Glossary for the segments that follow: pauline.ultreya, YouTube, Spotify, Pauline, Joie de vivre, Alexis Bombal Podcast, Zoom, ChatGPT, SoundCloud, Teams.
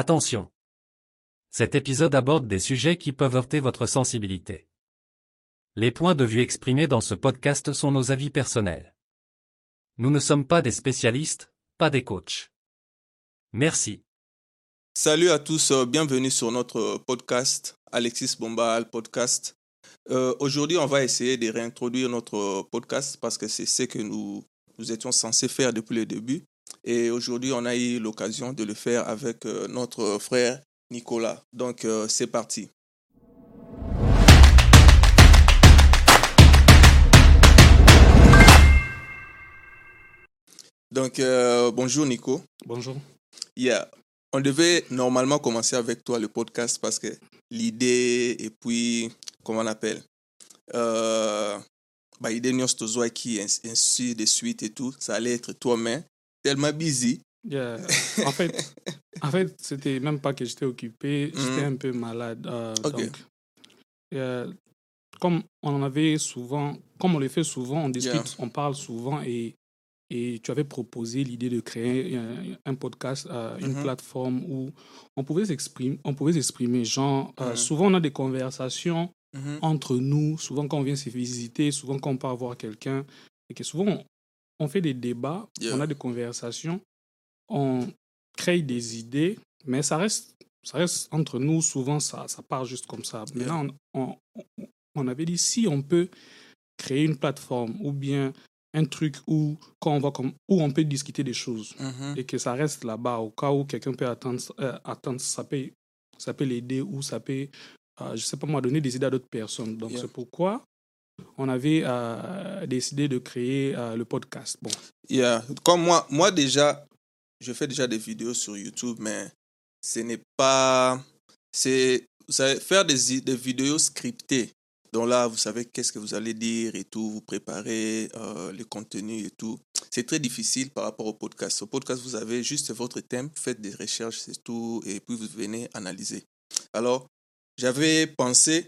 Attention! Cet épisode aborde des sujets qui peuvent heurter votre sensibilité. Les points de vue exprimés dans ce podcast sont nos avis personnels. Nous ne sommes pas des spécialistes, pas des coachs. Merci. Salut à tous, bienvenue sur notre podcast, Alexis Bombal Podcast. Aujourd'hui, on va essayer de réintroduire notre podcast parce que c'est ce que nous étions censés faire depuis le début. Et aujourd'hui, on a eu l'occasion de le faire avec notre frère Nicolas. Donc, c'est parti. Donc, bonjour Nico. Bonjour. Yeah. On devait normalement commencer avec toi le podcast parce que l'idée et puis, comment on appelle l'idée n'y a pas qui ainsi de suite et tout, ça allait être toi, mais tellement busy. Yeah. En fait, c'était même pas que j'étais occupé, j'étais un peu malade. Okay. Donc, comme on le fait souvent, on discute, on parle souvent et tu avais proposé l'idée de créer un podcast, une plateforme où on pouvait s'exprimer. Genre, souvent on a des conversations entre nous, souvent quand on vient se visiter, souvent quand on part voir quelqu'un, et que souvent on fait des débats, on a des conversations, on crée des idées, mais ça reste entre nous, souvent ça part juste comme ça. Mais là, on avait dit si on peut créer une plateforme ou bien un truc où on peut discuter des choses et que ça reste là-bas au cas où quelqu'un peut attendre, ça peut l'aider ou ça peut, je sais pas moi, donner des idées à d'autres personnes. Donc, c'est pourquoi on avait décidé de créer le podcast. Bon. Yeah. Comme moi déjà, je fais déjà des vidéos sur YouTube, mais ce n'est pas... Vous savez, faire des vidéos scriptées. Donc là, vous savez qu'est-ce que vous allez dire et tout, vous préparez le contenu et tout. C'est très difficile par rapport au podcast. Au podcast, vous avez juste votre thème, faites des recherches, c'est tout, et puis vous venez analyser. Alors, j'avais pensé,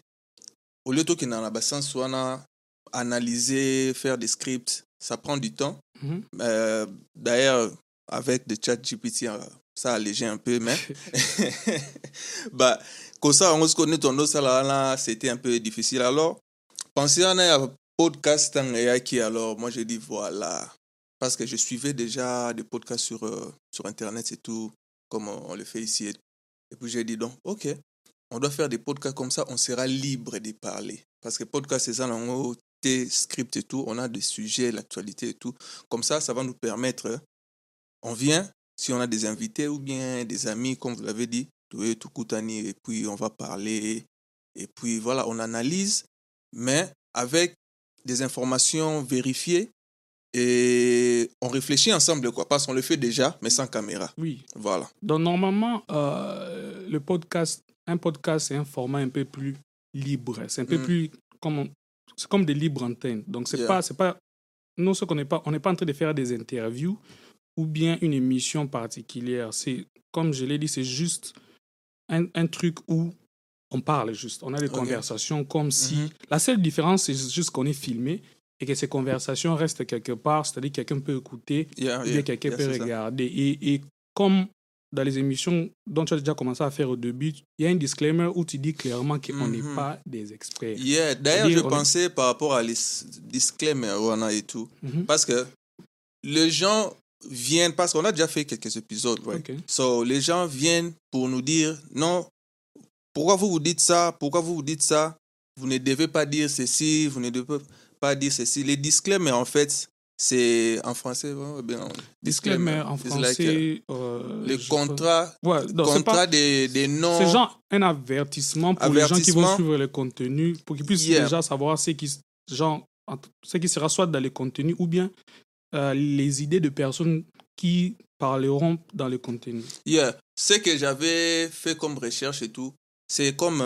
au lieu de analyser, faire des scripts, ça prend du temps. D'ailleurs, avec le ChatGPT, ça allégeait un peu, mais comme ça, on se connaît ton dos, là, c'était un peu difficile. Alors, pensez à un podcast en réaki, alors moi j'ai dit voilà, parce que je suivais déjà des podcasts sur Internet et tout, comme on le fait ici. Et puis j'ai dit donc, ok. On doit faire des podcasts comme ça, on sera libre de parler. Parce que podcast, c'est ça, on a des scripts et tout, on a des sujets, l'actualité et tout. Comme ça va nous permettre, on vient, si on a des invités ou bien des amis, comme vous l'avez dit, et puis on va parler, et puis voilà, on analyse, mais avec des informations vérifiées, et on réfléchit ensemble, quoi, parce qu'on le fait déjà, mais sans caméra. Oui. Voilà. Donc normalement, un podcast, c'est un format un peu plus libre. C'est un peu plus c'est comme des libres antennes. Donc, on n'est pas en train de faire des interviews ou bien une émission particulière. C'est, comme je l'ai dit, c'est juste un truc où on parle juste. On a des conversations comme si... La seule différence, c'est juste qu'on est filmé et que ces conversations restent quelque part. C'est-à-dire que quelqu'un peut écouter ou quelqu'un peut regarder. Et comme... Dans les émissions dont tu as déjà commencé à faire au début, il y a un disclaimer où tu dis clairement qu'on n'est pas des experts. Yeah. D'ailleurs, je pensais par rapport à les disclaimers et tout. Parce que les gens viennent, parce qu'on a déjà fait quelques épisodes. Ouais. Okay. So, les gens viennent pour nous dire, non, pourquoi vous dites ça, vous ne devez pas dire ceci, vous ne devez pas dire ceci. Les disclaimers, en fait... C'est en français, disclaimer en français. Le contrat, des noms. C'est genre un avertissement pour les gens qui vont suivre le contenu, pour qu'ils puissent déjà savoir ce qui sera soit dans le contenu ou bien les idées de personnes qui parleront dans le contenu. Yeah. Ce que j'avais fait comme recherche et tout, c'est comme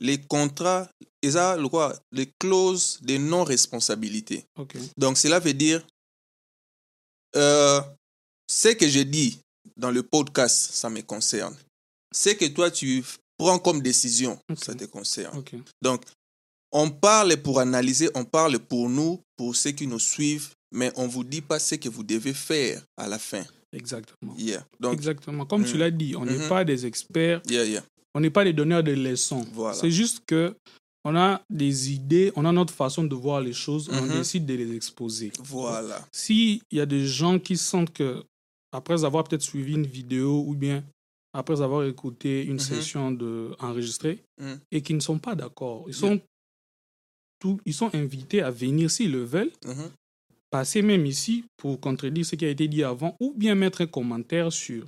les contrats. Ils ont les clauses de non-responsabilité. Okay. Donc, cela veut dire, ce que je dis dans le podcast, ça me concerne. Ce que toi, tu prends comme décision, ça te concerne. Okay. Donc, on parle pour analyser, on parle pour nous, pour ceux qui nous suivent, mais on ne vous dit pas ce que vous devez faire à la fin. Exactement. Yeah. Donc, exactement. Comme tu l'as dit, on n'est pas des experts. Yeah, yeah. On n'est pas des donneurs de leçons. Voilà. C'est juste que on a des idées, on a notre façon de voir les choses, on décide de les exposer. Voilà. S'il y a des gens qui sentent que, après avoir peut-être suivi une vidéo ou bien après avoir écouté une session enregistrée et qui ne sont pas d'accord, ils sont invités à venir s'ils le veulent, passer même ici pour contredire ce qui a été dit avant ou bien mettre un commentaire sur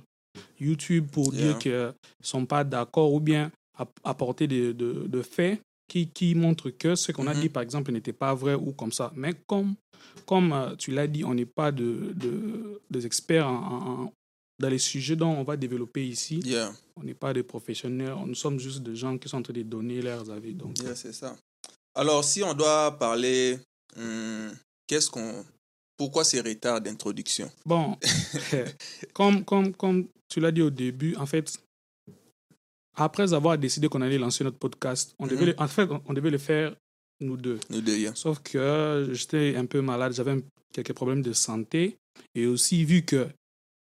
YouTube pour dire qu'ils ne sont pas d'accord ou bien apporter des faits qui montrent que ce qu'on a dit, par exemple, n'était pas vrai ou comme ça. Mais comme tu l'as dit, on n'est pas des experts dans les sujets dont on va développer ici. Yeah. On n'est pas des professionnels, nous sommes juste des gens qui sont en train de donner leurs avis. Donc, c'est ça. Alors, si on doit parler, pourquoi ces retards d'introduction? Bon, comme tu l'as dit au début, en fait, après avoir décidé qu'on allait lancer notre podcast, on devait le faire nous deux. Nous deux, yeah. Sauf que j'étais un peu malade, j'avais quelques problèmes de santé. Et aussi, vu que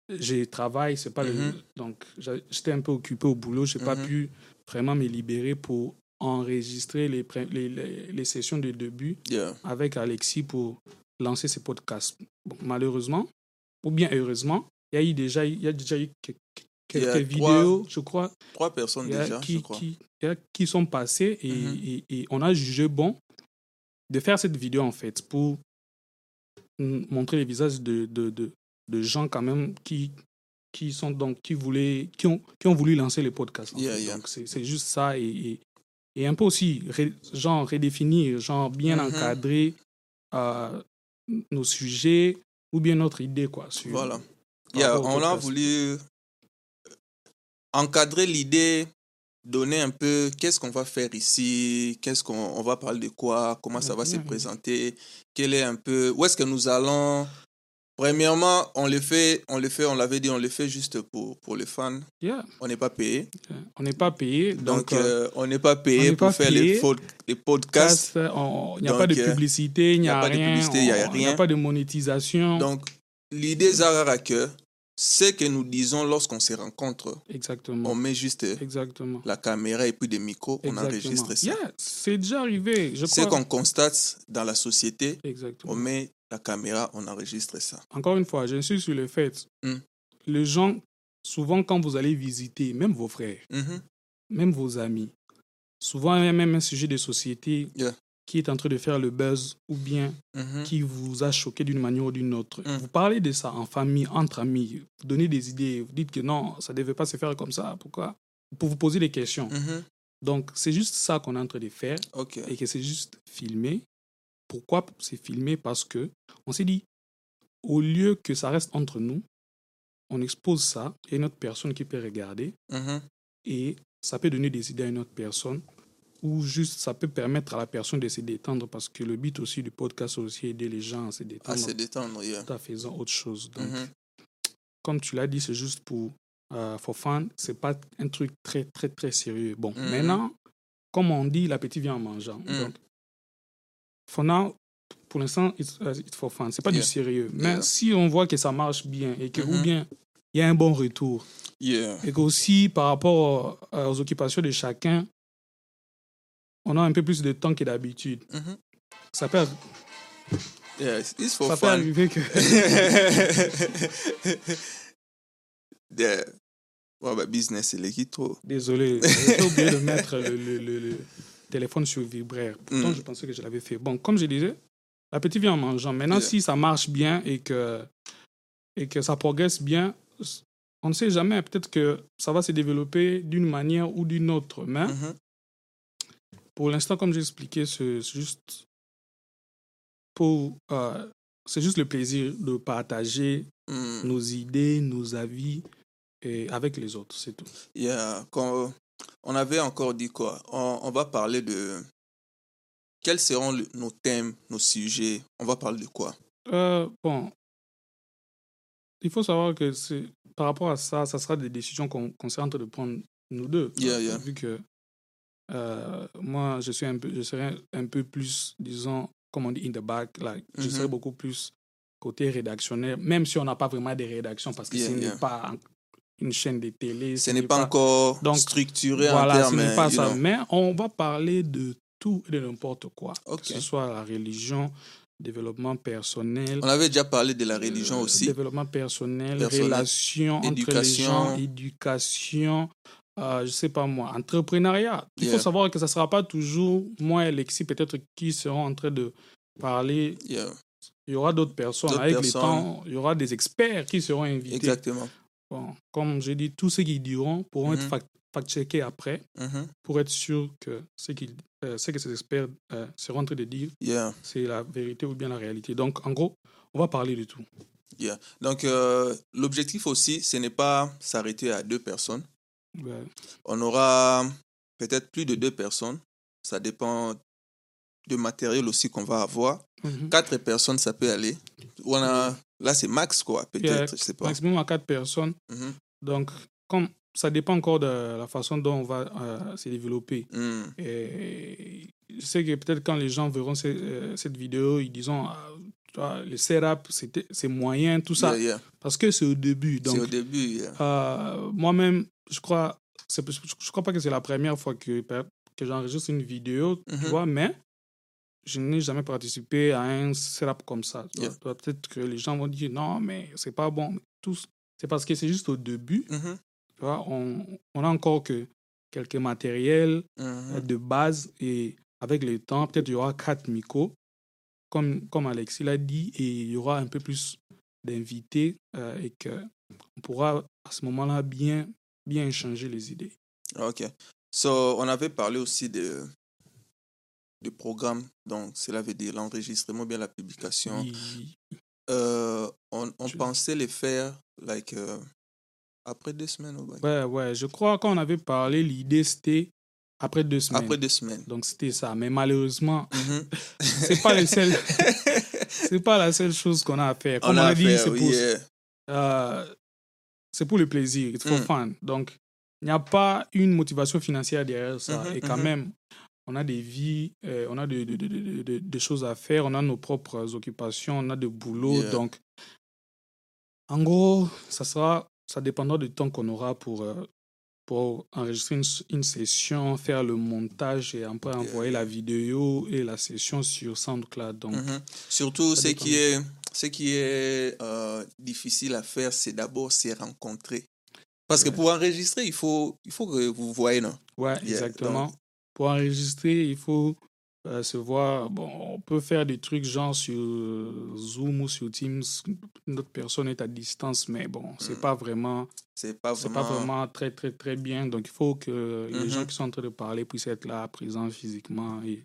je travaille, c'est pas donc j'étais un peu occupé au boulot, je n'ai pas pu vraiment me libérer pour enregistrer les sessions de début avec Alexis pour lancer ce podcast. Bon, malheureusement, ou bien heureusement, il y a déjà eu quelques vidéos, je crois. Trois personnes déjà, je crois. Qui sont passées et on a jugé bon de faire cette vidéo, en fait, pour montrer les visages de gens quand même qui ont voulu lancer les podcasts. Donc, c'est juste ça et un peu aussi, genre, redéfinir, genre, bien encadrer nos sujets ou bien notre idée, quoi. Voilà. On a voulu encadrer l'idée, donner un peu qu'est-ce qu'on va faire ici, qu'est-ce qu'on va parler de quoi, comment ça va se présenter, quel est un peu, où est-ce que nous allons. Premièrement, on l'avait dit, on le fait juste pour les fans. Yeah. On n'est pas payé. On n'est pas payé. Donc, on n'est pas payé pour faire les podcasts. Il n'y a pas de publicité, il n'y a rien. Il n'y a pas de monétisation. Donc, l'idée Zara que c'est que nous disons lorsqu'on se rencontre. Exactement. On met juste la caméra et puis des micros, on enregistre ça. Yeah, c'est déjà arrivé, je crois. Ce qu'on constate dans la société, on met la caméra, on enregistre ça. Encore une fois, j'insiste sur le fait. Les gens, souvent quand vous allez visiter, même vos frères, même vos amis, souvent il y a même un sujet de société qui est en train de faire le buzz ou bien qui vous a choqué d'une manière ou d'une autre. Vous parlez de ça en famille, entre amis, vous donnez des idées, vous dites que non, ça ne devait pas se faire comme ça, pourquoi? Pour vous poser des questions. Donc, c'est juste ça qu'on est en train de faire et que c'est juste filmé. Pourquoi c'est filmé? Parce que on s'est dit, au lieu que ça reste entre nous, on expose ça et une autre personne qui peut regarder et ça peut donner des idées à une autre personne ou juste ça peut permettre à la personne de se détendre parce que le but aussi du podcast aussi aider les gens à se détendre. À se détendre, tout en faisant autre chose. Donc, comme tu l'as dit, c'est juste pour for fun. C'est pas un truc très, très, très sérieux. Bon, maintenant, comme on dit, l'appétit vient en mangeant. Donc, for now, pour l'instant, it's for fun. C'est pas du sérieux. Mais si on voit que ça marche bien et que ou bien il y a un bon retour et qu'aussi par rapport aux occupations de chacun, on a un peu plus de temps que d'habitude. Ça peut it's for ça fun. Peut arriver que ouais, bah, business il est trop. Désolé, j'ai oublié de mettre le téléphone sur vibraire. Pourtant, je pensais que je l'avais fait. Bon, comme je disais, l'appétit vient en mangeant. Maintenant, si ça marche bien et que ça progresse bien, on ne sait jamais. Peut-être que ça va se développer d'une manière ou d'une autre. Mais pour l'instant, comme j'ai expliqué, c'est juste le plaisir de partager nos idées, nos avis et avec les autres. C'est tout. On avait encore dit quoi? On va parler de... Quels seront nos thèmes, nos sujets? On va parler de quoi? Il faut savoir que par rapport à ça, ça sera des décisions qu'on sera en train de prendre nous deux. Vu que moi, je serai un peu plus, disons, comme on dit, in the back. Like, je serai beaucoup plus côté rédactionnel, même si on n'a pas vraiment des rédactions, parce que ce n'est pas une chaîne de télé. Ce n'est pas encore donc, structuré en termes... Voilà, ce n'est pas ça. Mais on va parler de tout et de n'importe quoi, que ce soit la religion, développement personnel. On avait déjà parlé de la religion aussi. Développement personnel, relations entre les gens, éducation... je sais pas moi, entrepreneuriat. Il faut savoir que ça sera pas toujours moi et Alexis peut-être qui seront en train de parler. Il y aura d'autres personnes. Avec le temps, il y aura des experts qui seront invités. Exactement. Bon, comme je dis, tous ceux qui diront pourront être fact-checkés après pour être sûr que ce que ces experts seront en train de dire, c'est la vérité ou bien la réalité. Donc, en gros, on va parler de tout. Donc, l'objectif aussi, ce n'est pas s'arrêter à deux personnes. Ouais. On aura peut-être plus de 2 personnes. Ça dépend du matériel aussi qu'on va avoir. 4 personnes, ça peut aller. On a, là, c'est max, quoi, peut-être. Je sais pas. Maximum à 4 personnes. Donc, comme ça dépend encore de la façon dont on va se développer. Et je sais que peut-être quand les gens verront cette vidéo, ils diront... le setup, c'est moyen, tout ça. Parce que c'est au début. Donc, c'est au début, moi-même, je crois pas que c'est la première fois que j'enregistre une vidéo, tu vois, mais je n'ai jamais participé à un setup comme ça. Peut-être que les gens vont dire, non, mais c'est pas bon. C'est parce que c'est juste au début. Tu vois, on a encore que quelques matériels de base et avec le temps, peut-être il y aura 4 micros. Comme Alexis l'a dit, et il y aura un peu plus d'invités et qu'on pourra à ce moment-là bien échanger les idées. OK. So, on avait parlé aussi de programmes, donc cela veut dire l'enregistrement, bien la publication. On pensait les faire après 2 semaines. Je crois qu'on avait parlé, l'idée c'était après 2 semaines. Donc, c'était ça. Mais malheureusement, c'est pas la seule chose qu'on a à faire. Comme on a dit, c'est pour le plaisir. It's for fun. Donc, il n'y a pas une motivation financière derrière ça. Et quand même, on a des vies, on a des choses à faire, on a nos propres occupations, on a des boulots. Donc, en gros, ça dépendra du temps qu'on aura pour enregistrer une session, faire le montage et après envoyer la vidéo et la session sur SoundCloud. Donc, surtout, ce qui est difficile à faire, c'est d'abord se rencontrer. Parce que pour enregistrer, il faut que vous voyez, non? Oui, exactement. Donc... Pour enregistrer, il faut se voir. Bon, on peut faire des trucs genre sur Zoom ou sur Teams. Notre personne est à distance, mais bon, c'est pas vraiment très, très, très bien. Donc, il faut que les gens qui sont en train de parler puissent être là, présents physiquement et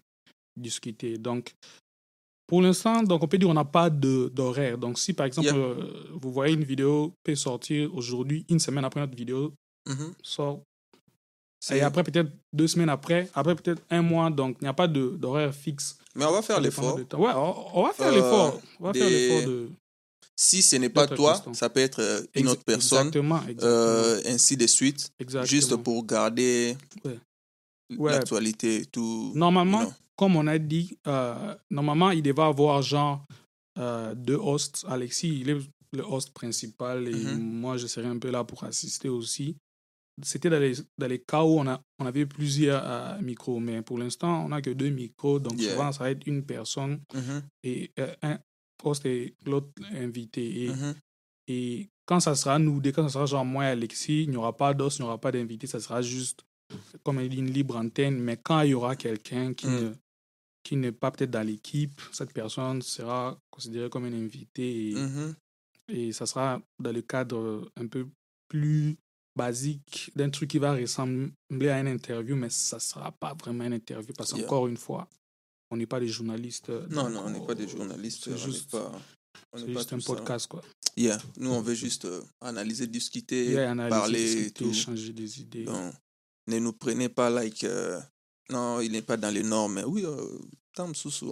discuter. Donc, pour l'instant, donc on peut dire qu'on n'a pas d'horaire. Donc, si, par exemple, vous voyez une vidéo peut sortir aujourd'hui, une semaine après notre vidéo sort, et après, peut-être 2 semaines après peut-être 1 mois. Donc, il n'y a pas d'horaire fixe. Mais on va faire l'effort. On va faire l'effort. Si ce n'est pas toi, ça peut être une autre personne. Exactement. Ainsi de suite. Exactement. Juste pour garder l'actualité et tout. Normalement, comme on a dit, normalement, il devait avoir genre 2 hosts. Alexis, il est le host principal et moi, je serai un peu là pour assister aussi. C'était dans les cas où on avait plusieurs micros, mais pour l'instant, on n'a que 2 micros. Donc, souvent, ça va être une personne et un host et l'autre invité. Et quand ça sera nous deux, quand ça sera genre moi et Alexis, il n'y aura pas d'host, il n'y aura pas d'invité. Ça sera juste, comme il dit, une libre antenne. Mais quand il y aura quelqu'un qui n'est pas peut-être dans l'équipe, cette personne sera considérée comme un invité. Et ça sera dans le cadre un peu plus... basique, d'un truc qui va ressembler à une interview, mais ça ne sera pas vraiment une interview, parce qu'encore une fois, on n'est pas des journalistes. Non, on n'est pas des journalistes. C'est juste un podcast, quoi. Nous, on veut juste analyser, discuter, parler, discuter, tout. Échanger des idées. Donc, ne nous prenez pas non, il n'est pas dans les normes. Oui,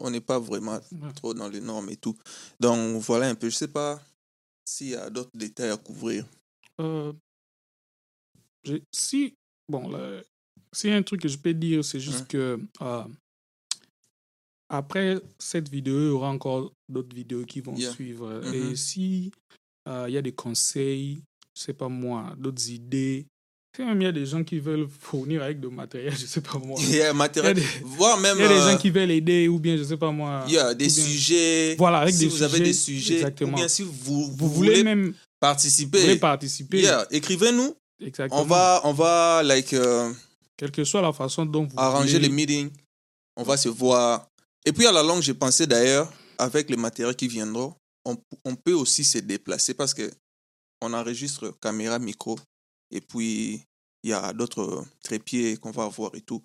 on n'est pas vraiment trop dans les normes et tout. Donc, voilà un peu. Je ne sais pas s'il y a d'autres détails à couvrir. Si un truc que je peux dire, c'est juste que après cette vidéo, il y aura encore d'autres vidéos qui vont suivre. Mm-hmm. Et si y a des conseils, c'est pas moi, d'autres idées. Il y a des gens qui veulent fournir avec du matériel, je ne sais pas moi. Matériel. Voire même. Il y a des gens qui veulent aider, ou bien, je ne sais pas moi. Il y a des sujets. Voilà, avec si des sujets. Si vous avez des sujets, exactement. Ou bien si vous voulez même participer. Écrivez-nous. Exactement. On va like. Quelle que soit la façon dont vous arranger les meetings. On va se voir. Et puis, à la longue, j'ai pensé d'ailleurs, avec les matériels qui viendront, on peut aussi se déplacer parce qu'on enregistre caméra, micro. Et puis, il y a d'autres trépieds qu'on va avoir et tout.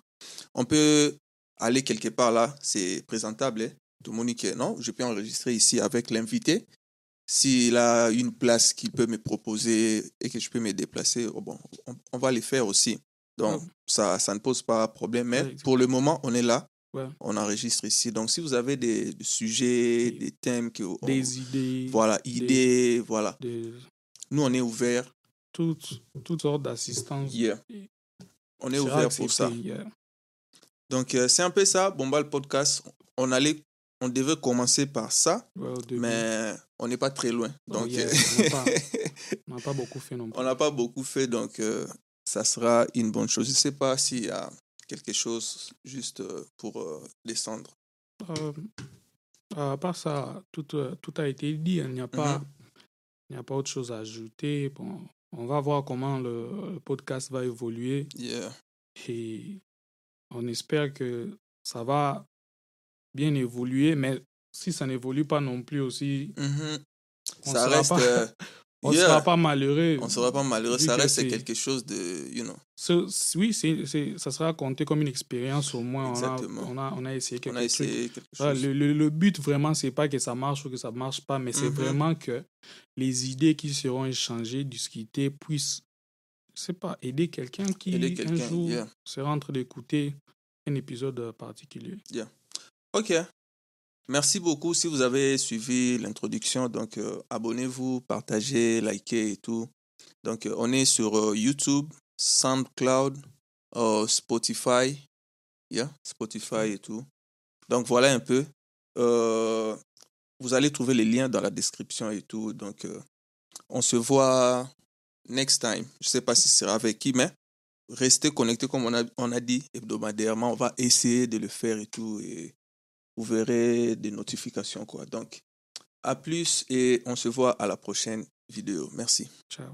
On peut aller quelque part là, c'est présentable. Hein? Tout le monde dit non, je peux enregistrer ici avec l'invité. S'il a une place qu'il peut me proposer et que je peux me déplacer, oh bon, on va les faire aussi. Donc, ça ne pose pas problème. Mais pour le moment, on est là. Ouais. On enregistre ici. Donc, si vous avez des sujets, des thèmes, des idées. Voilà, voilà. Nous, on est ouverts. Toutes sortes d'assistance. On est ouvert pour ça. Donc, c'est un peu ça, Bombal Podcast. On devait commencer par ça, mais on n'est pas très loin. Donc, on n'a pas beaucoup fait non plus. On n'a pas beaucoup fait, donc ça sera une bonne chose. Je ne sais pas s'il y a quelque chose juste pour descendre. À part ça, tout a été dit. Il n'y a pas autre chose à ajouter. Bon. On va voir comment le podcast va évoluer. Et on espère que ça va bien évoluer, mais si ça n'évolue pas non plus aussi, on ne sera pas malheureux. On ne sera pas malheureux, ça reste quelque chose de... ça sera compté comme une expérience au moins. Exactement. On a essayé quelque chose. Le but vraiment, ce n'est pas que ça marche ou que ça ne marche pas, mais c'est vraiment que les idées qui seront échangées, discutées, puissent, je ne sais pas, aider quelqu'un qui un jour sera en train d'écouter un épisode particulier. OK. Merci beaucoup. Si vous avez suivi l'introduction, donc abonnez-vous, partagez, likez et tout. Donc, on est sur YouTube, SoundCloud, Spotify. Spotify et tout. Donc, voilà un peu. Vous allez trouver les liens dans la description et tout. Donc, on se voit next time. Je ne sais pas si ce sera avec qui, mais restez connectés comme on a dit hebdomadairement. On va essayer de le faire et tout. Et vous verrez des notifications, quoi. Donc, à plus et on se voit à la prochaine vidéo. Merci. Ciao.